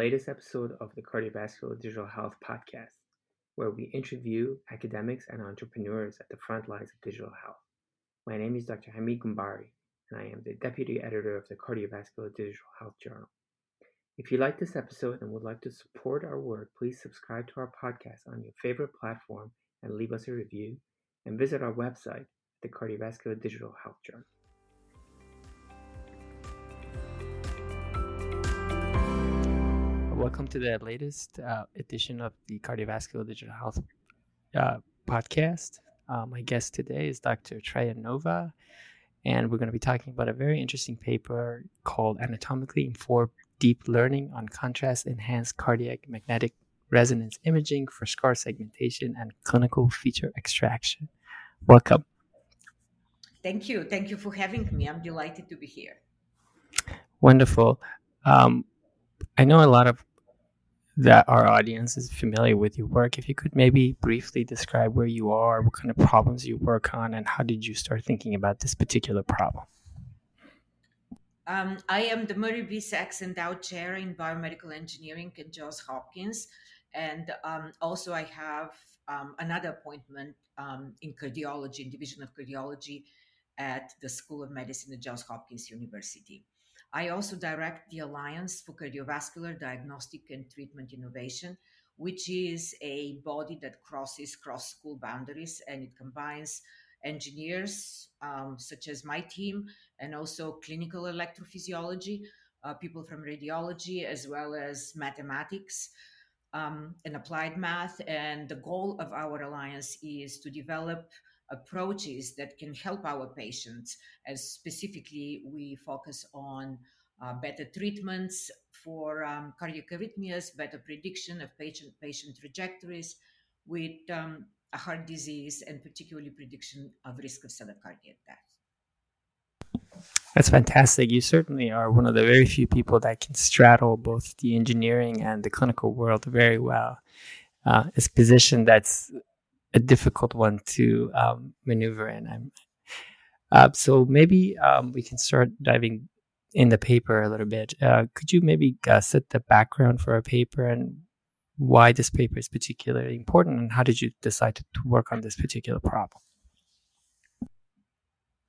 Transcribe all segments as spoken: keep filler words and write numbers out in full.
latest episode of the Cardiovascular Digital Health Podcast, where we interview academics and entrepreneurs at the front lines of digital health. My name is Doctor Hamid Gumbari, and I am the Deputy Editor of the Cardiovascular Digital Health Journal. If you like this episode and would like to support our work, please subscribe to our podcast on your favorite platform and leave us a review, and visit our website, the Cardiovascular Digital Health Journal. Welcome to the latest uh, edition of the Cardiovascular Digital Health uh, podcast. Uh, my guest today is Doctor Trayanova, and we're going to be talking about a very interesting paper called Anatomically Informed Deep Learning on Contrast-Enhanced Cardiac Magnetic Resonance Imaging for Scar Segmentation and Clinical Feature Extraction. Welcome. Thank you. Thank you for having me. I'm delighted to be here. Wonderful. Um, I know a lot of that our audience is familiar with your work. If you could maybe briefly describe where you are, what kind of problems you work on, and how did you start thinking about this particular problem? Um, I am the Murray B. Sachs Endowed Chair in Biomedical Engineering at Johns Hopkins. And um, also I have um, another appointment um, in cardiology, in Division of Cardiology at the School of Medicine at Johns Hopkins University. I also direct the Alliance for Cardiovascular Diagnostic and Treatment Innovation, which is a body that crosses cross-school boundaries, and it combines engineers um, such as my team, and also clinical electrophysiology, uh, people from radiology, as well as mathematics um, and applied math. And the goal of our alliance is to develop approaches that can help our patients, as specifically we focus on uh, better treatments for um, cardiac arrhythmias, better prediction of patient patient trajectories with um, a heart disease, and particularly prediction of risk of sudden cardiac death. That's fantastic. You certainly are one of the very few people that can straddle both the engineering and the clinical world very well. Uh, it's a position that's a difficult one to um, maneuver in. Uh, so maybe um, we can start diving in the paper a little bit. Uh, could you maybe uh, set the background for our paper and why this paper is particularly important, and how did you decide to work on this particular problem?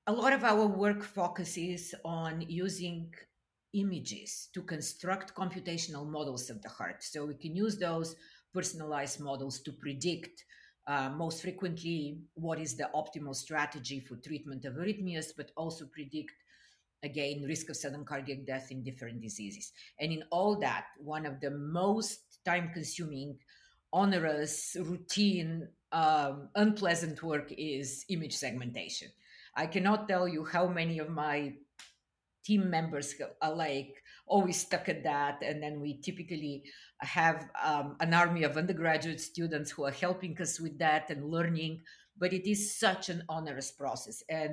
A lot of our work focuses on using images to construct computational models of the heart. So we can use those personalized models to predict Uh, most frequently, what is the optimal strategy for treatment of arrhythmias, but also predict, again, risk of sudden cardiac death in different diseases. And in all that, one of the most time-consuming, onerous, routine, um, unpleasant work is image segmentation. I cannot tell you how many of my team members are like always stuck at that. And then we typically have um, an army of undergraduate students who are helping us with that and learning, but it is such an onerous process. And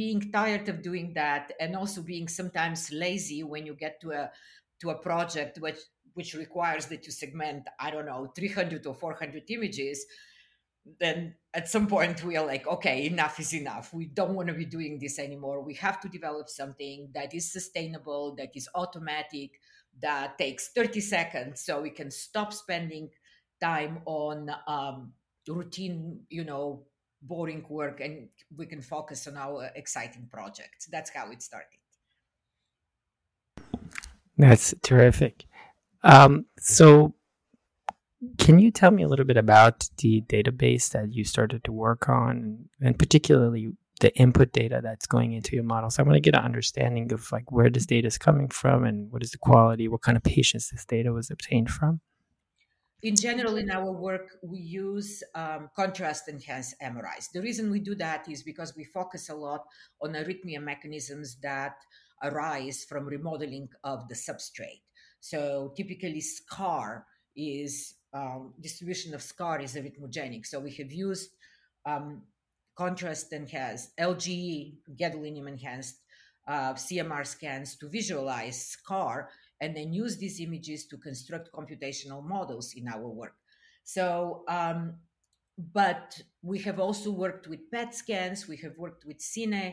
being tired of doing that, and also being sometimes lazy when you get to a to a project which, which requires that you segment, I don't know, three hundred or four hundred images, then at some point we are like, okay, enough is enough. We don't want to be doing this anymore. We have to develop something that is sustainable, that is automatic, that takes thirty seconds, so we can stop spending time on um, routine, you know, boring work, and we can focus on our exciting projects. That's how it started. That's terrific. Um, so can you tell me a little bit about the database that you started to work on, and particularly the input data that's going into your model? So I want to get an understanding of like where this data is coming from, and what is the quality, what kind of patients this data was obtained from. In general, in our work, we use um, contrast-enhanced M R Is. The reason we do that is because we focus a lot on arrhythmia mechanisms that arise from remodeling of the substrate. So typically scar is... Um, distribution of scar is arrhythmogenic. So we have used um, contrast enhanced, L G E, gadolinium enhanced uh, C M R scans to visualize scar, and then use these images to construct computational models in our work. So, um, but we have also worked with P E T scans, we have worked with C I N E,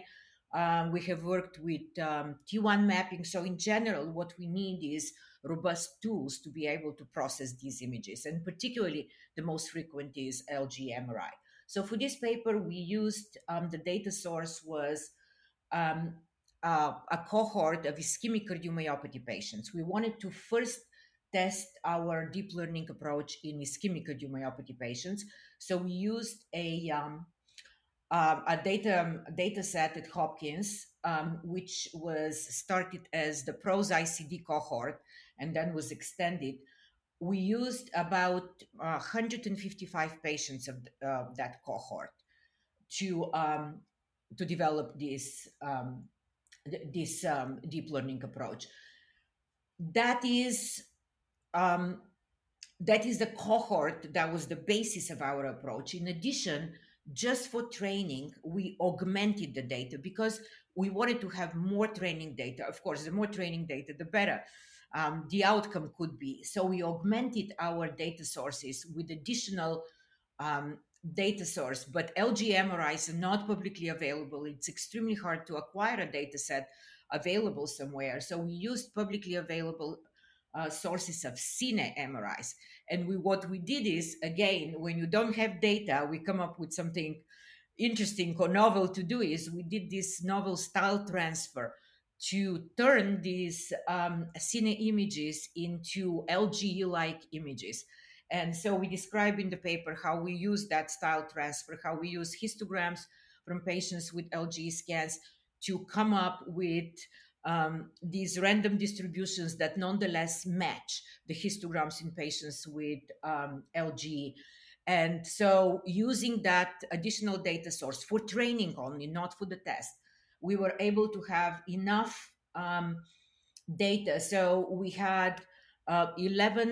Um, we have worked with um, T one mapping. So in general, what we need is robust tools to be able to process these images. And particularly, the most frequent is L G M R I. So for this paper, we used um, the data source was um, uh, a cohort of ischemic cardiomyopathy patients. We wanted to first test our deep learning approach in ischemic cardiomyopathy patients. So we used a... Um, Uh, a data, data set at Hopkins, um, which was started as the PROS I C D cohort and then was extended. We used about uh, one hundred fifty-five patients of uh, that cohort to um, to develop this, um, th- this um, deep learning approach. That is... Um, that is the cohort that was the basis of our approach. In addition, just for training, we augmented the data because we wanted to have more training data. Of course, the more training data, the better um, the outcome could be. So we augmented our data sources with additional um, data source, but L G M R Is are not publicly available. It's extremely hard to acquire a data set available somewhere. So we used publicly available Uh, sources of C I N E M R Is. And we, what we did is, again, when you don't have data, we come up with something interesting or novel to do is we did this novel style transfer to turn these um, C I N E images into L G E-like images. And so we describe in the paper how we use that style transfer, how we use histograms from patients with L G E scans to come up with Um, these random distributions that nonetheless match the histograms in patients with um, L G E. And so using that additional data source for training only, not for the test, we were able to have enough um, data. So we had uh, eleven,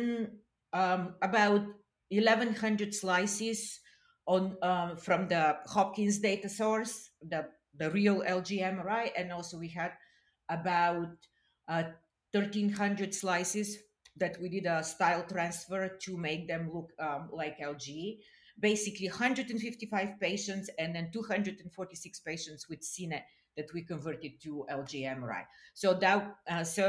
um, about eleven hundred slices on uh, from the Hopkins data source, the, the real L G M R I, and also we had about uh, thirteen hundred slices that we did a style transfer to make them look um, like L G E. Basically one hundred fifty-five patients and then two hundred forty-six patients with C I N E that we converted to L G M R I. So that uh, so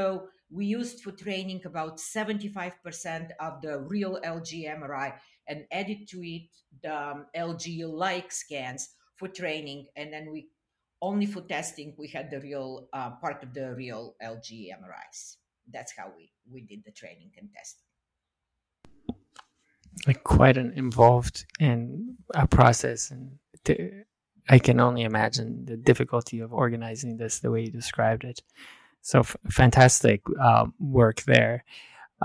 we used for training about seventy-five percent of the real L G M R I and added to it the um, L G E-like scans for training, and then we only for testing, we had the real uh, part of the real L G M R Is. That's how we, we did the training and testing. Like quite an involved in a process, and th- I can only imagine the difficulty of organizing this the way you described it. So f- fantastic uh, work there.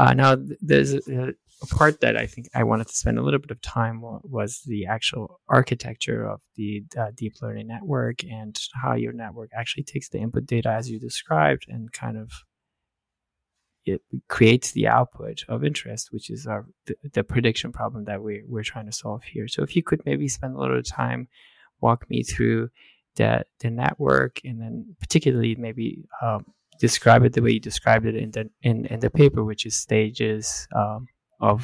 Uh, now, th- there's a, a part that I think I wanted to spend a little bit of time on was the actual architecture of the uh, deep learning network and how your network actually takes the input data as you described and kind of it creates the output of interest, which is our the, the prediction problem that we, we're trying to solve here. So if you could maybe spend a little time, walk me through the, the network and then particularly maybe... Um, describe it the way you described it in the in, in the paper, which is stages um, of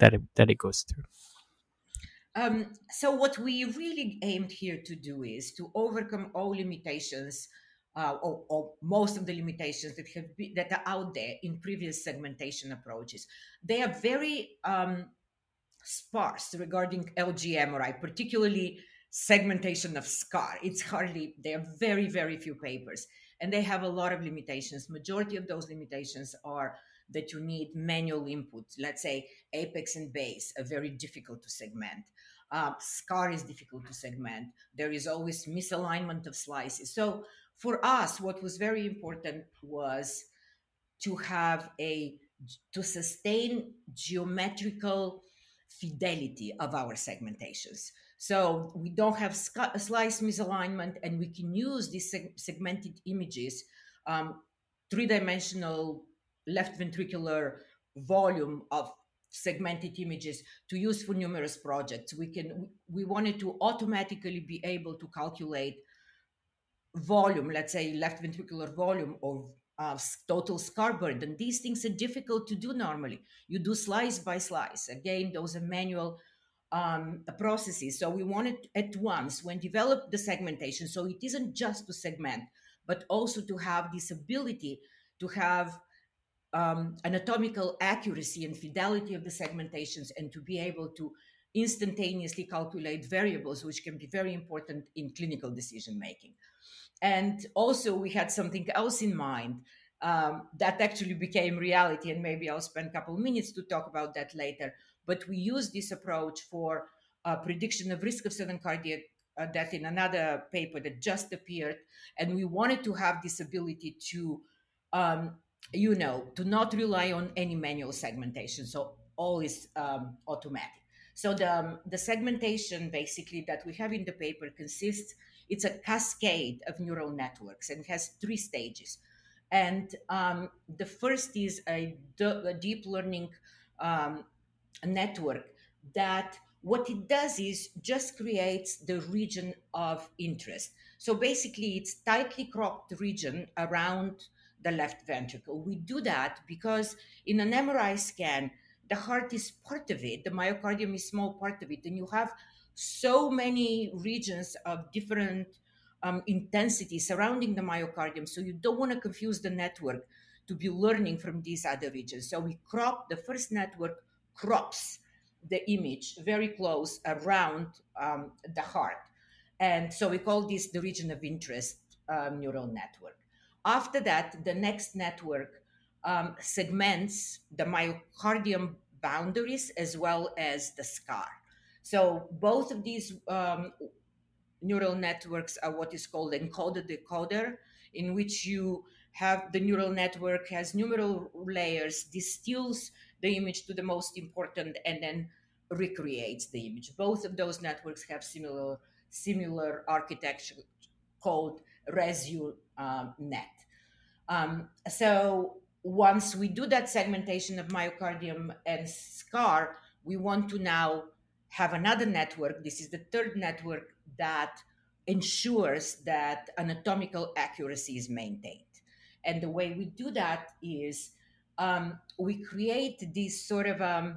that it, that it goes through. Um, so what we really aimed here to do is to overcome all limitations, uh, or, or most of the limitations that have been, that are out there in previous segmentation approaches. They are very um, sparse regarding L G M R I, particularly segmentation of scar. It's hardly there are very very few papers. And they have a lot of limitations. Majority of those limitations are that you need manual input. Let's say apex and base are very difficult to segment. Uh, scar is difficult to segment. There is always misalignment of slices. So for us, what was very important was to have a, to sustain geometrical fidelity of our segmentations. So we don't have sc- slice misalignment, and we can use these seg- segmented images, um, three-dimensional left ventricular volume of segmented images to use for numerous projects. We can we wanted to automatically be able to calculate volume, let's say left ventricular volume or uh, total scar burden. These things are difficult to do normally. You do slice by slice. Again, those are manual um, processes. So we want it at once when develop the segmentation. So it isn't just to segment, but also to have this ability to have um, anatomical accuracy and fidelity of the segmentations, and to be able to instantaneously calculate variables, which can be very important in clinical decision-making. And also we had something else in mind um, that actually became reality, and maybe I'll spend a couple minutes to talk about that later. But we use this approach for uh, prediction of risk of sudden cardiac uh, death in another paper that just appeared. And we wanted to have this ability to, um, you know, to not rely on any manual segmentation. So all is um, automatic. So the, um, the segmentation basically that we have in the paper consists, it's a cascade of neural networks and has three stages. And um, the first is a, d- a deep learning um, network that what it does is just creates the region of interest. So basically it's tightly cropped region around the left ventricle. We do that because in an M R I scan, the heart is part of it, the myocardium is small part of it, and you have so many regions of different um, intensity surrounding the myocardium, so you don't want to confuse the network to be learning from these other regions. So we crop, the first network crops the image very close around um, the heart. And so we call this the region of interest um, neural network. After that, the next network Um, segments the myocardium boundaries as well as the scar. So both of these um, neural networks are what is called encoder-decoder, in which you have the neural network has numeral layers, distills the image to the most important, and then recreates the image. Both of those networks have similar similar architecture called ResUNet. Um, so Once we do that segmentation of myocardium and scar, we want to now have another network. This is the third network that ensures that anatomical accuracy is maintained. And the way we do that is um, we create this sort of um,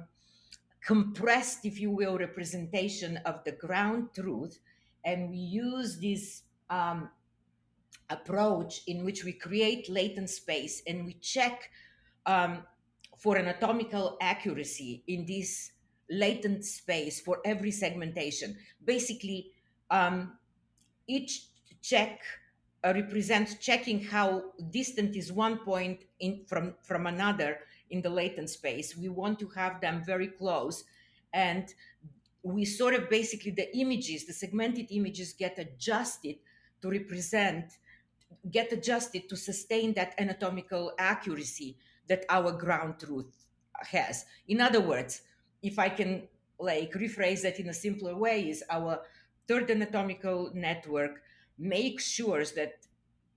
compressed, if you will, representation of the ground truth. And we use this um, approach in which we create latent space and we check um, for anatomical accuracy in this latent space for every segmentation. Basically, um, each check uh, represents checking how distant is one point in, from, from another in the latent space. We want to have them very close, and we sort of basically the images, the segmented images get adjusted to represent get adjusted to sustain that anatomical accuracy that our ground truth has. In other words, if I can like rephrase that in a simpler way, is our third anatomical network makes sure that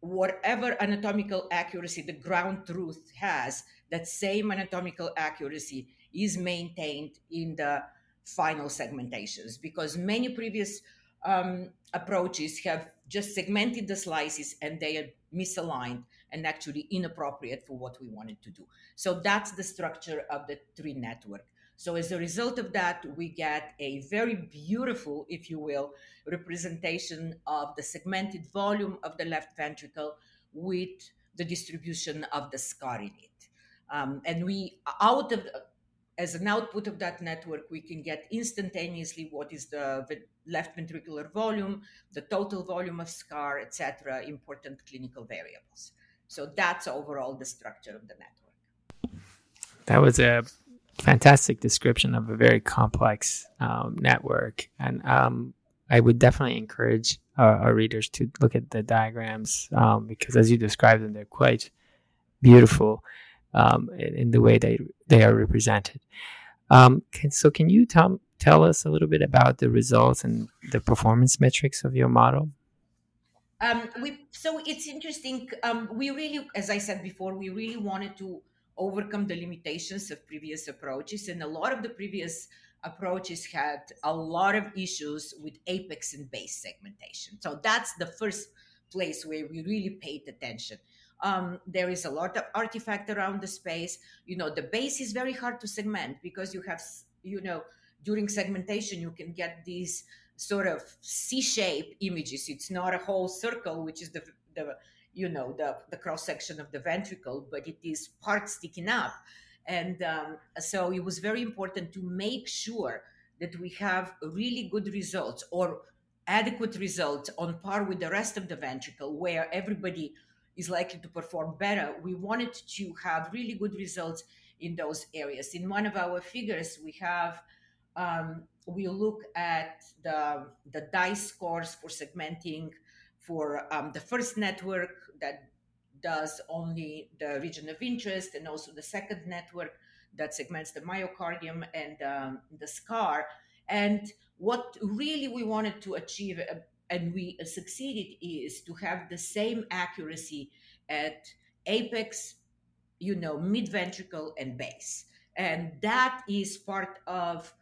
whatever anatomical accuracy the ground truth has, that same anatomical accuracy is maintained in the final segmentations, because many previous um, approaches have just segmented the slices and they are misaligned and actually inappropriate for what we wanted to do. So that's the structure of the tree network. So as a result of that, we get a very beautiful, if you will, representation of the segmented volume of the left ventricle with the distribution of the scar in it. Um, and we, out of the, as an output of that network, we can get instantaneously what is the left ventricular volume, the total volume of scar, et cetera, important clinical variables. So that's overall the structure of the network. That was a fantastic description of a very complex um, network. And um, I would definitely encourage our, our readers to look at the diagrams um, because as you described them, they're quite beautiful. Um, in, in the way they they are represented. Um, can, so can you tell, tell us a little bit about the results and the performance metrics of your model? Um, we, so it's interesting. Um, we really, as I said before, we really wanted to overcome the limitations of previous approaches. And a lot of the previous approaches had a lot of issues with apex and base segmentation. So that's the first place where we really paid attention. Um, there is a lot of artifact around the space. You know, the base is very hard to segment because you have, you know, during segmentation, you can get these sort of C-shape images. It's not a whole circle, which is the, the you know, the, the cross-section of the ventricle, but it is parts sticking up. And um, so it was very important to make sure that we have really good results or adequate results on par with the rest of the ventricle, where everybody is likely to perform better. We wanted to have really good results in those areas. In one of our figures, we have um, we look at the the DICE scores for segmenting for um, the first network that does only the region of interest, and also the second network that segments the myocardium and um, the scar. And what really we wanted to achieve, uh, and we succeeded, is to have the same accuracy at apex, you know, mid-ventricle and base. And that is part of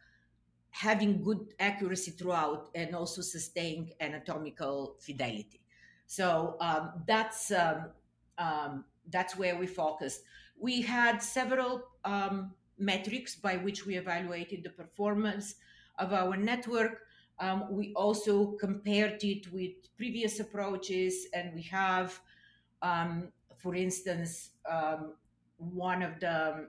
having good accuracy throughout and also sustaining anatomical fidelity. So um, that's um, um, that's where we focused. We had several um, metrics by which we evaluated the performance of our network. Um, we also compared it with previous approaches, and we have, um, for instance, um, one of the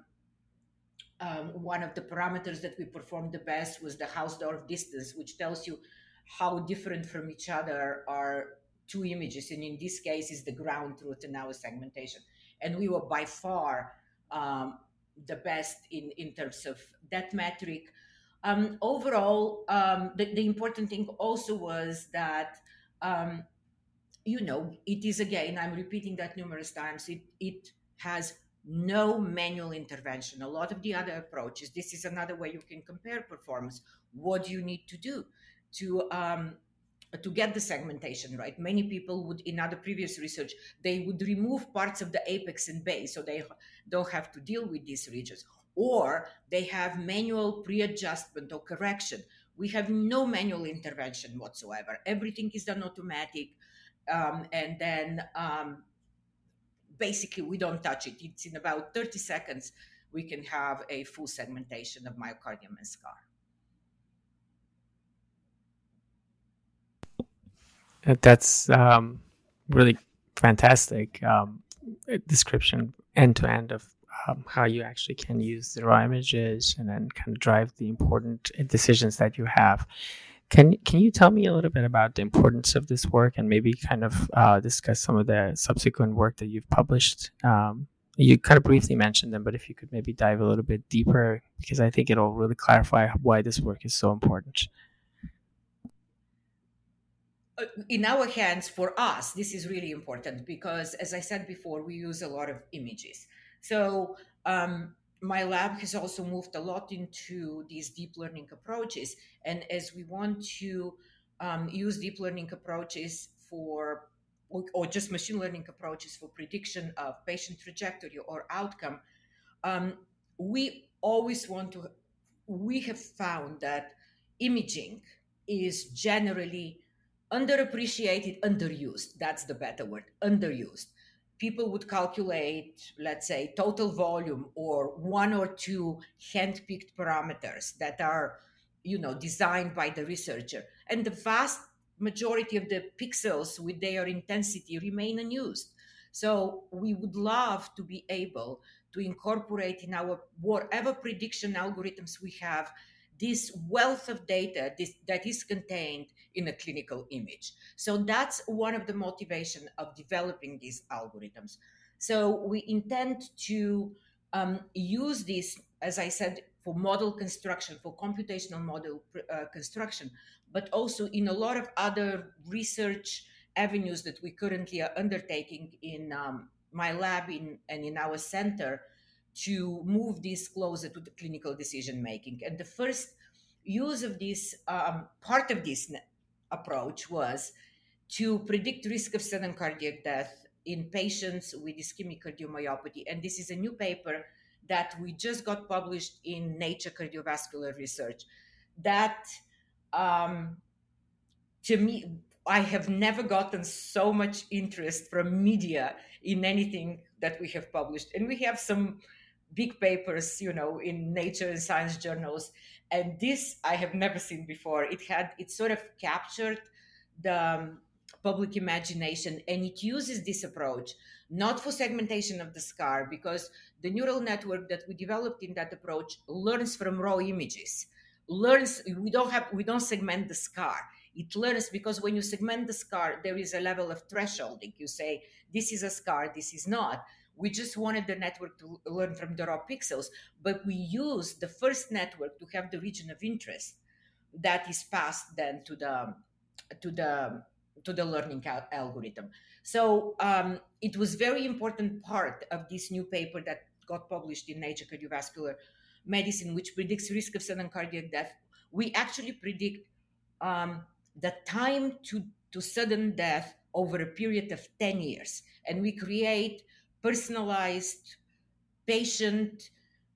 um, one of the parameters that we performed the best was the Hausdorff distance, which tells you how different from each other are two images, and in this case, is the ground truth in our segmentation. And we were by far um, the best in, in terms of that metric. Um, overall, um, the, the important thing also was that, um, you know, it is, again, I'm repeating that numerous times, it, it has no manual intervention. A lot of the other approaches, this is another way you can compare performance. What do you need to do to um, to get the segmentation right? Many people would, in other previous research, they would remove parts of the apex and base, so they don't have to deal with these regions. Or they have manual pre-adjustment or correction. We have no manual intervention whatsoever. Everything is done automatic. Um, and then um, basically we don't touch it. It's in about thirty seconds, we can have a full segmentation of myocardium and scar. That's um, really fantastic um, description end to end of Um, how you actually can use the raw images and then kind of drive the important decisions that you have. Can can you tell me a little bit about the importance of this work and maybe kind of uh, discuss some of the subsequent work that you've published? Um, you kind of briefly mentioned them, but if you could maybe dive a little bit deeper, because I think it'll really clarify why this work is so important. In our hands, for us, this is really important because, as I said before, we use a lot of images. So um, my lab has also moved a lot into these deep learning approaches. And as we want to um, use deep learning approaches for, or, or just machine learning approaches for prediction of patient trajectory or outcome, um, we always want to, we have found that imaging is generally underappreciated, underused. That's the better word, underused. People would calculate, let's say, total volume or one or two hand-picked parameters that are, you know, designed by the researcher. And the vast majority of the pixels with their intensity remain unused. So we would love to be able to incorporate in our whatever prediction algorithms we have this wealth of data this, that is contained in a clinical image. So that's one of the motivation of developing these algorithms. So we intend to um, use this, as I said, for model construction, for computational model uh, construction, but also in a lot of other research avenues that we currently are undertaking in um, my lab in, and in our center, to move this closer to the clinical decision-making. And the first use of this, um, part of this approach was to predict risk of sudden cardiac death in patients with ischemic cardiomyopathy. And this is a new paper that we just got published in Nature Cardiovascular Research. That, um, to me, I have never gotten so much interest from media in anything that we have published. And we have some big papers, you know, in Nature and Science journals. And this I have never seen before. It had, it sort of captured the um, public imagination, and it uses this approach, not for segmentation of the scar, because the neural network that we developed in that approach learns from raw images, learns, we don't have, we don't segment the scar. It learns because when you segment the scar, there is a level of thresholding. You say, this is a scar, this is not. We just wanted the network to learn from the raw pixels, but we use the first network to have the region of interest that is passed then to the, to the, to the learning al- algorithm. So um, it was very important part of this new paper that got published in Nature Cardiovascular Medicine, which predicts risk of sudden cardiac death. We actually predict um, the time to, to sudden death over a period of ten years. And we create personalized patient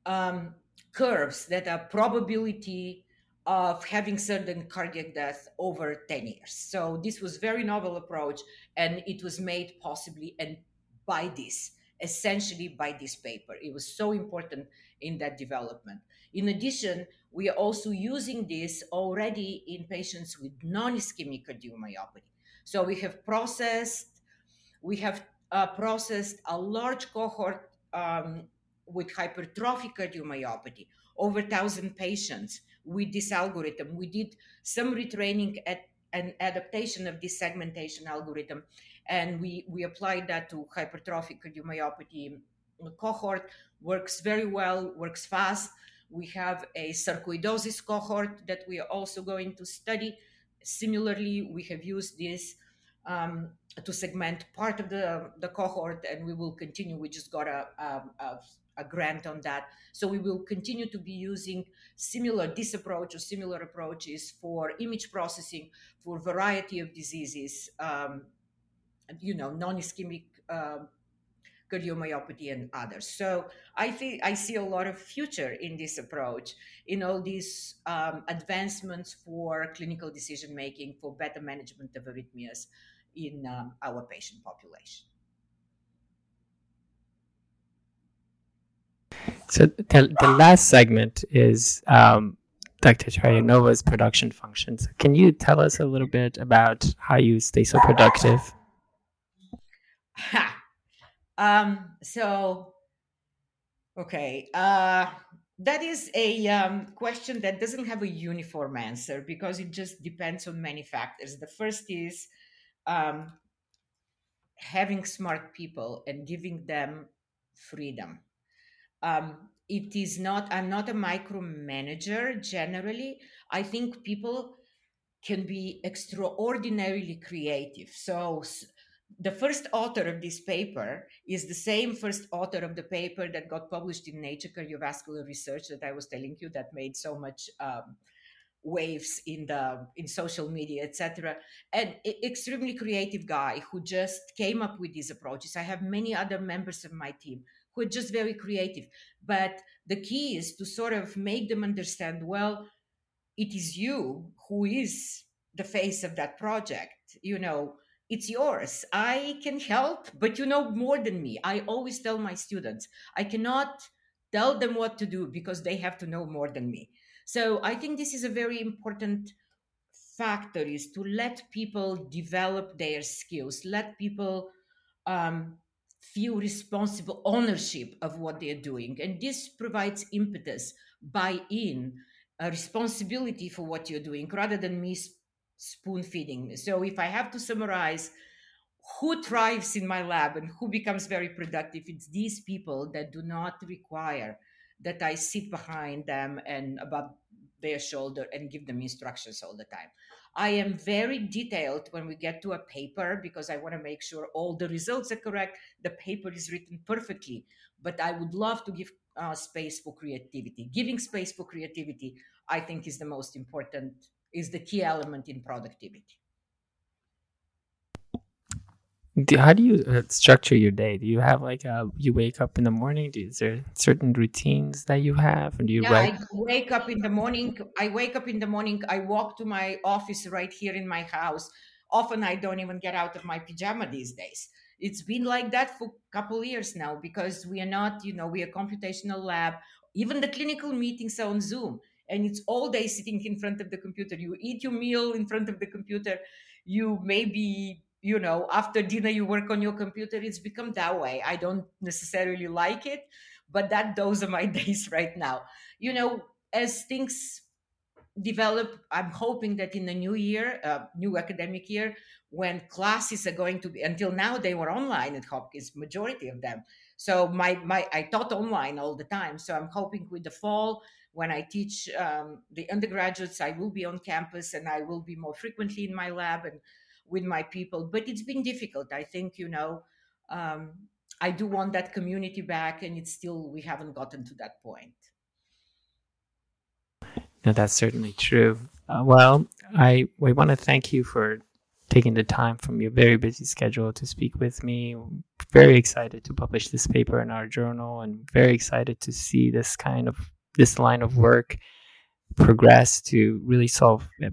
um, curves that are probability of having sudden cardiac death over ten years. So this was very novel approach, and it was made possibly and by this, essentially by this paper. It was so important in that development. In addition, we are also using this already in patients with non-ischemic cardiomyopathy. So we have processed, we have uh, processed a large cohort um, with hypertrophic cardiomyopathy, over one thousand patients with this algorithm. We did some retraining at an adaptation of this segmentation algorithm, and we, we applied that to hypertrophic cardiomyopathy cohort. Works very well, works fast. We have a sarcoidosis cohort that we are also going to study. Similarly, we have used this um, to segment part of the, the cohort, and we will continue. We just got a, a, a a grant on that. So we will continue to be using similar, this approach or similar approaches for image processing for variety of diseases, um, you know, non-ischemic uh, cardiomyopathy and others. So I think I see a lot of future in this approach, in all these um, advancements for clinical decision-making, for better management of arrhythmias in um, our patient population. So the, the last segment is um, Doctor Trayanova's production functions. So can you tell us a little bit about how you stay so productive? Ha. Um, so, okay. Uh, that is a um, question that doesn't have a uniform answer because it just depends on many factors. The first is um, having smart people and giving them freedom. Um, it is not, I'm not a micromanager generally. I think people can be extraordinarily creative. So the first author of this paper is the same first author of the paper that got published in Nature Cardiovascular Research that I was telling you that made so much um, waves in the in social media, et cetera. An extremely creative guy who just came up with these approaches. I have many other members of my team who are just very creative. But the key is to sort of make them understand, well, it is you who is the face of that project. You know, it's yours. I can help, but you know more than me. I always tell my students, I cannot tell them what to do because they have to know more than me. So I think this is a very important factor, is to let people develop their skills, let people um, feel responsible ownership of what they're doing. And this provides impetus, buy-in, a responsibility for what you're doing rather than me sp- spoon-feeding. So if I have to summarize who thrives in my lab and who becomes very productive, it's these people that do not require that I sit behind them and above their shoulder and give them instructions all the time. I am very detailed when we get to a paper because I want to make sure all the results are correct. The paper is written perfectly, but I would love to give uh, space for creativity. Giving space for creativity, I think, is the most important, is the key element in productivity. Do, how do you structure your day? Do you have like a, you wake up in the morning? Do, is there certain routines that you have? Or do you yeah, write? I wake up in the morning. I wake up in the morning. I walk to my office right here in my house. Often I don't even get out of my pajama these days. It's been like that for a couple of years now because we are not, you know, we are a computational lab. Even the clinical meetings are on Zoom. and it's all day sitting in front of the computer. You eat your meal in front of the computer. You maybe, you know, after dinner, you work on your computer. It's become that way. I don't necessarily like it, but that those are my days right now. You know, as things develop, I'm hoping that in the new year, uh, new academic year, when classes are going to be, until now they were online at Hopkins, majority of them. So my my I taught online all the time. So I'm hoping with the fall, when I teach um, the undergraduates, I will be on campus and I will be more frequently in my lab and with my people. But it's been difficult. I think, you know, um, I do want that community back, and it's still, we haven't gotten to that point. No, that's certainly true. Uh, well, I we want to thank you for taking the time from your very busy schedule to speak with me. Very excited to publish this paper in our journal, and very excited to see this kind of this line of work progress to really solve a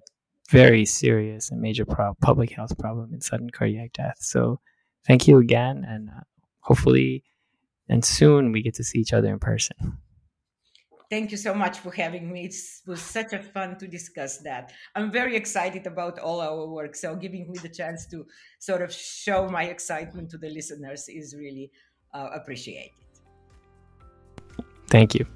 very serious and major pro- public health problem in sudden cardiac death. So, thank you again, and hopefully, and soon we get to see each other in person. Thank you so much for having me. It was such a fun to discuss that. I'm very excited about all our work. So giving me the chance to sort of show my excitement to the listeners is really uh, appreciated. Thank you.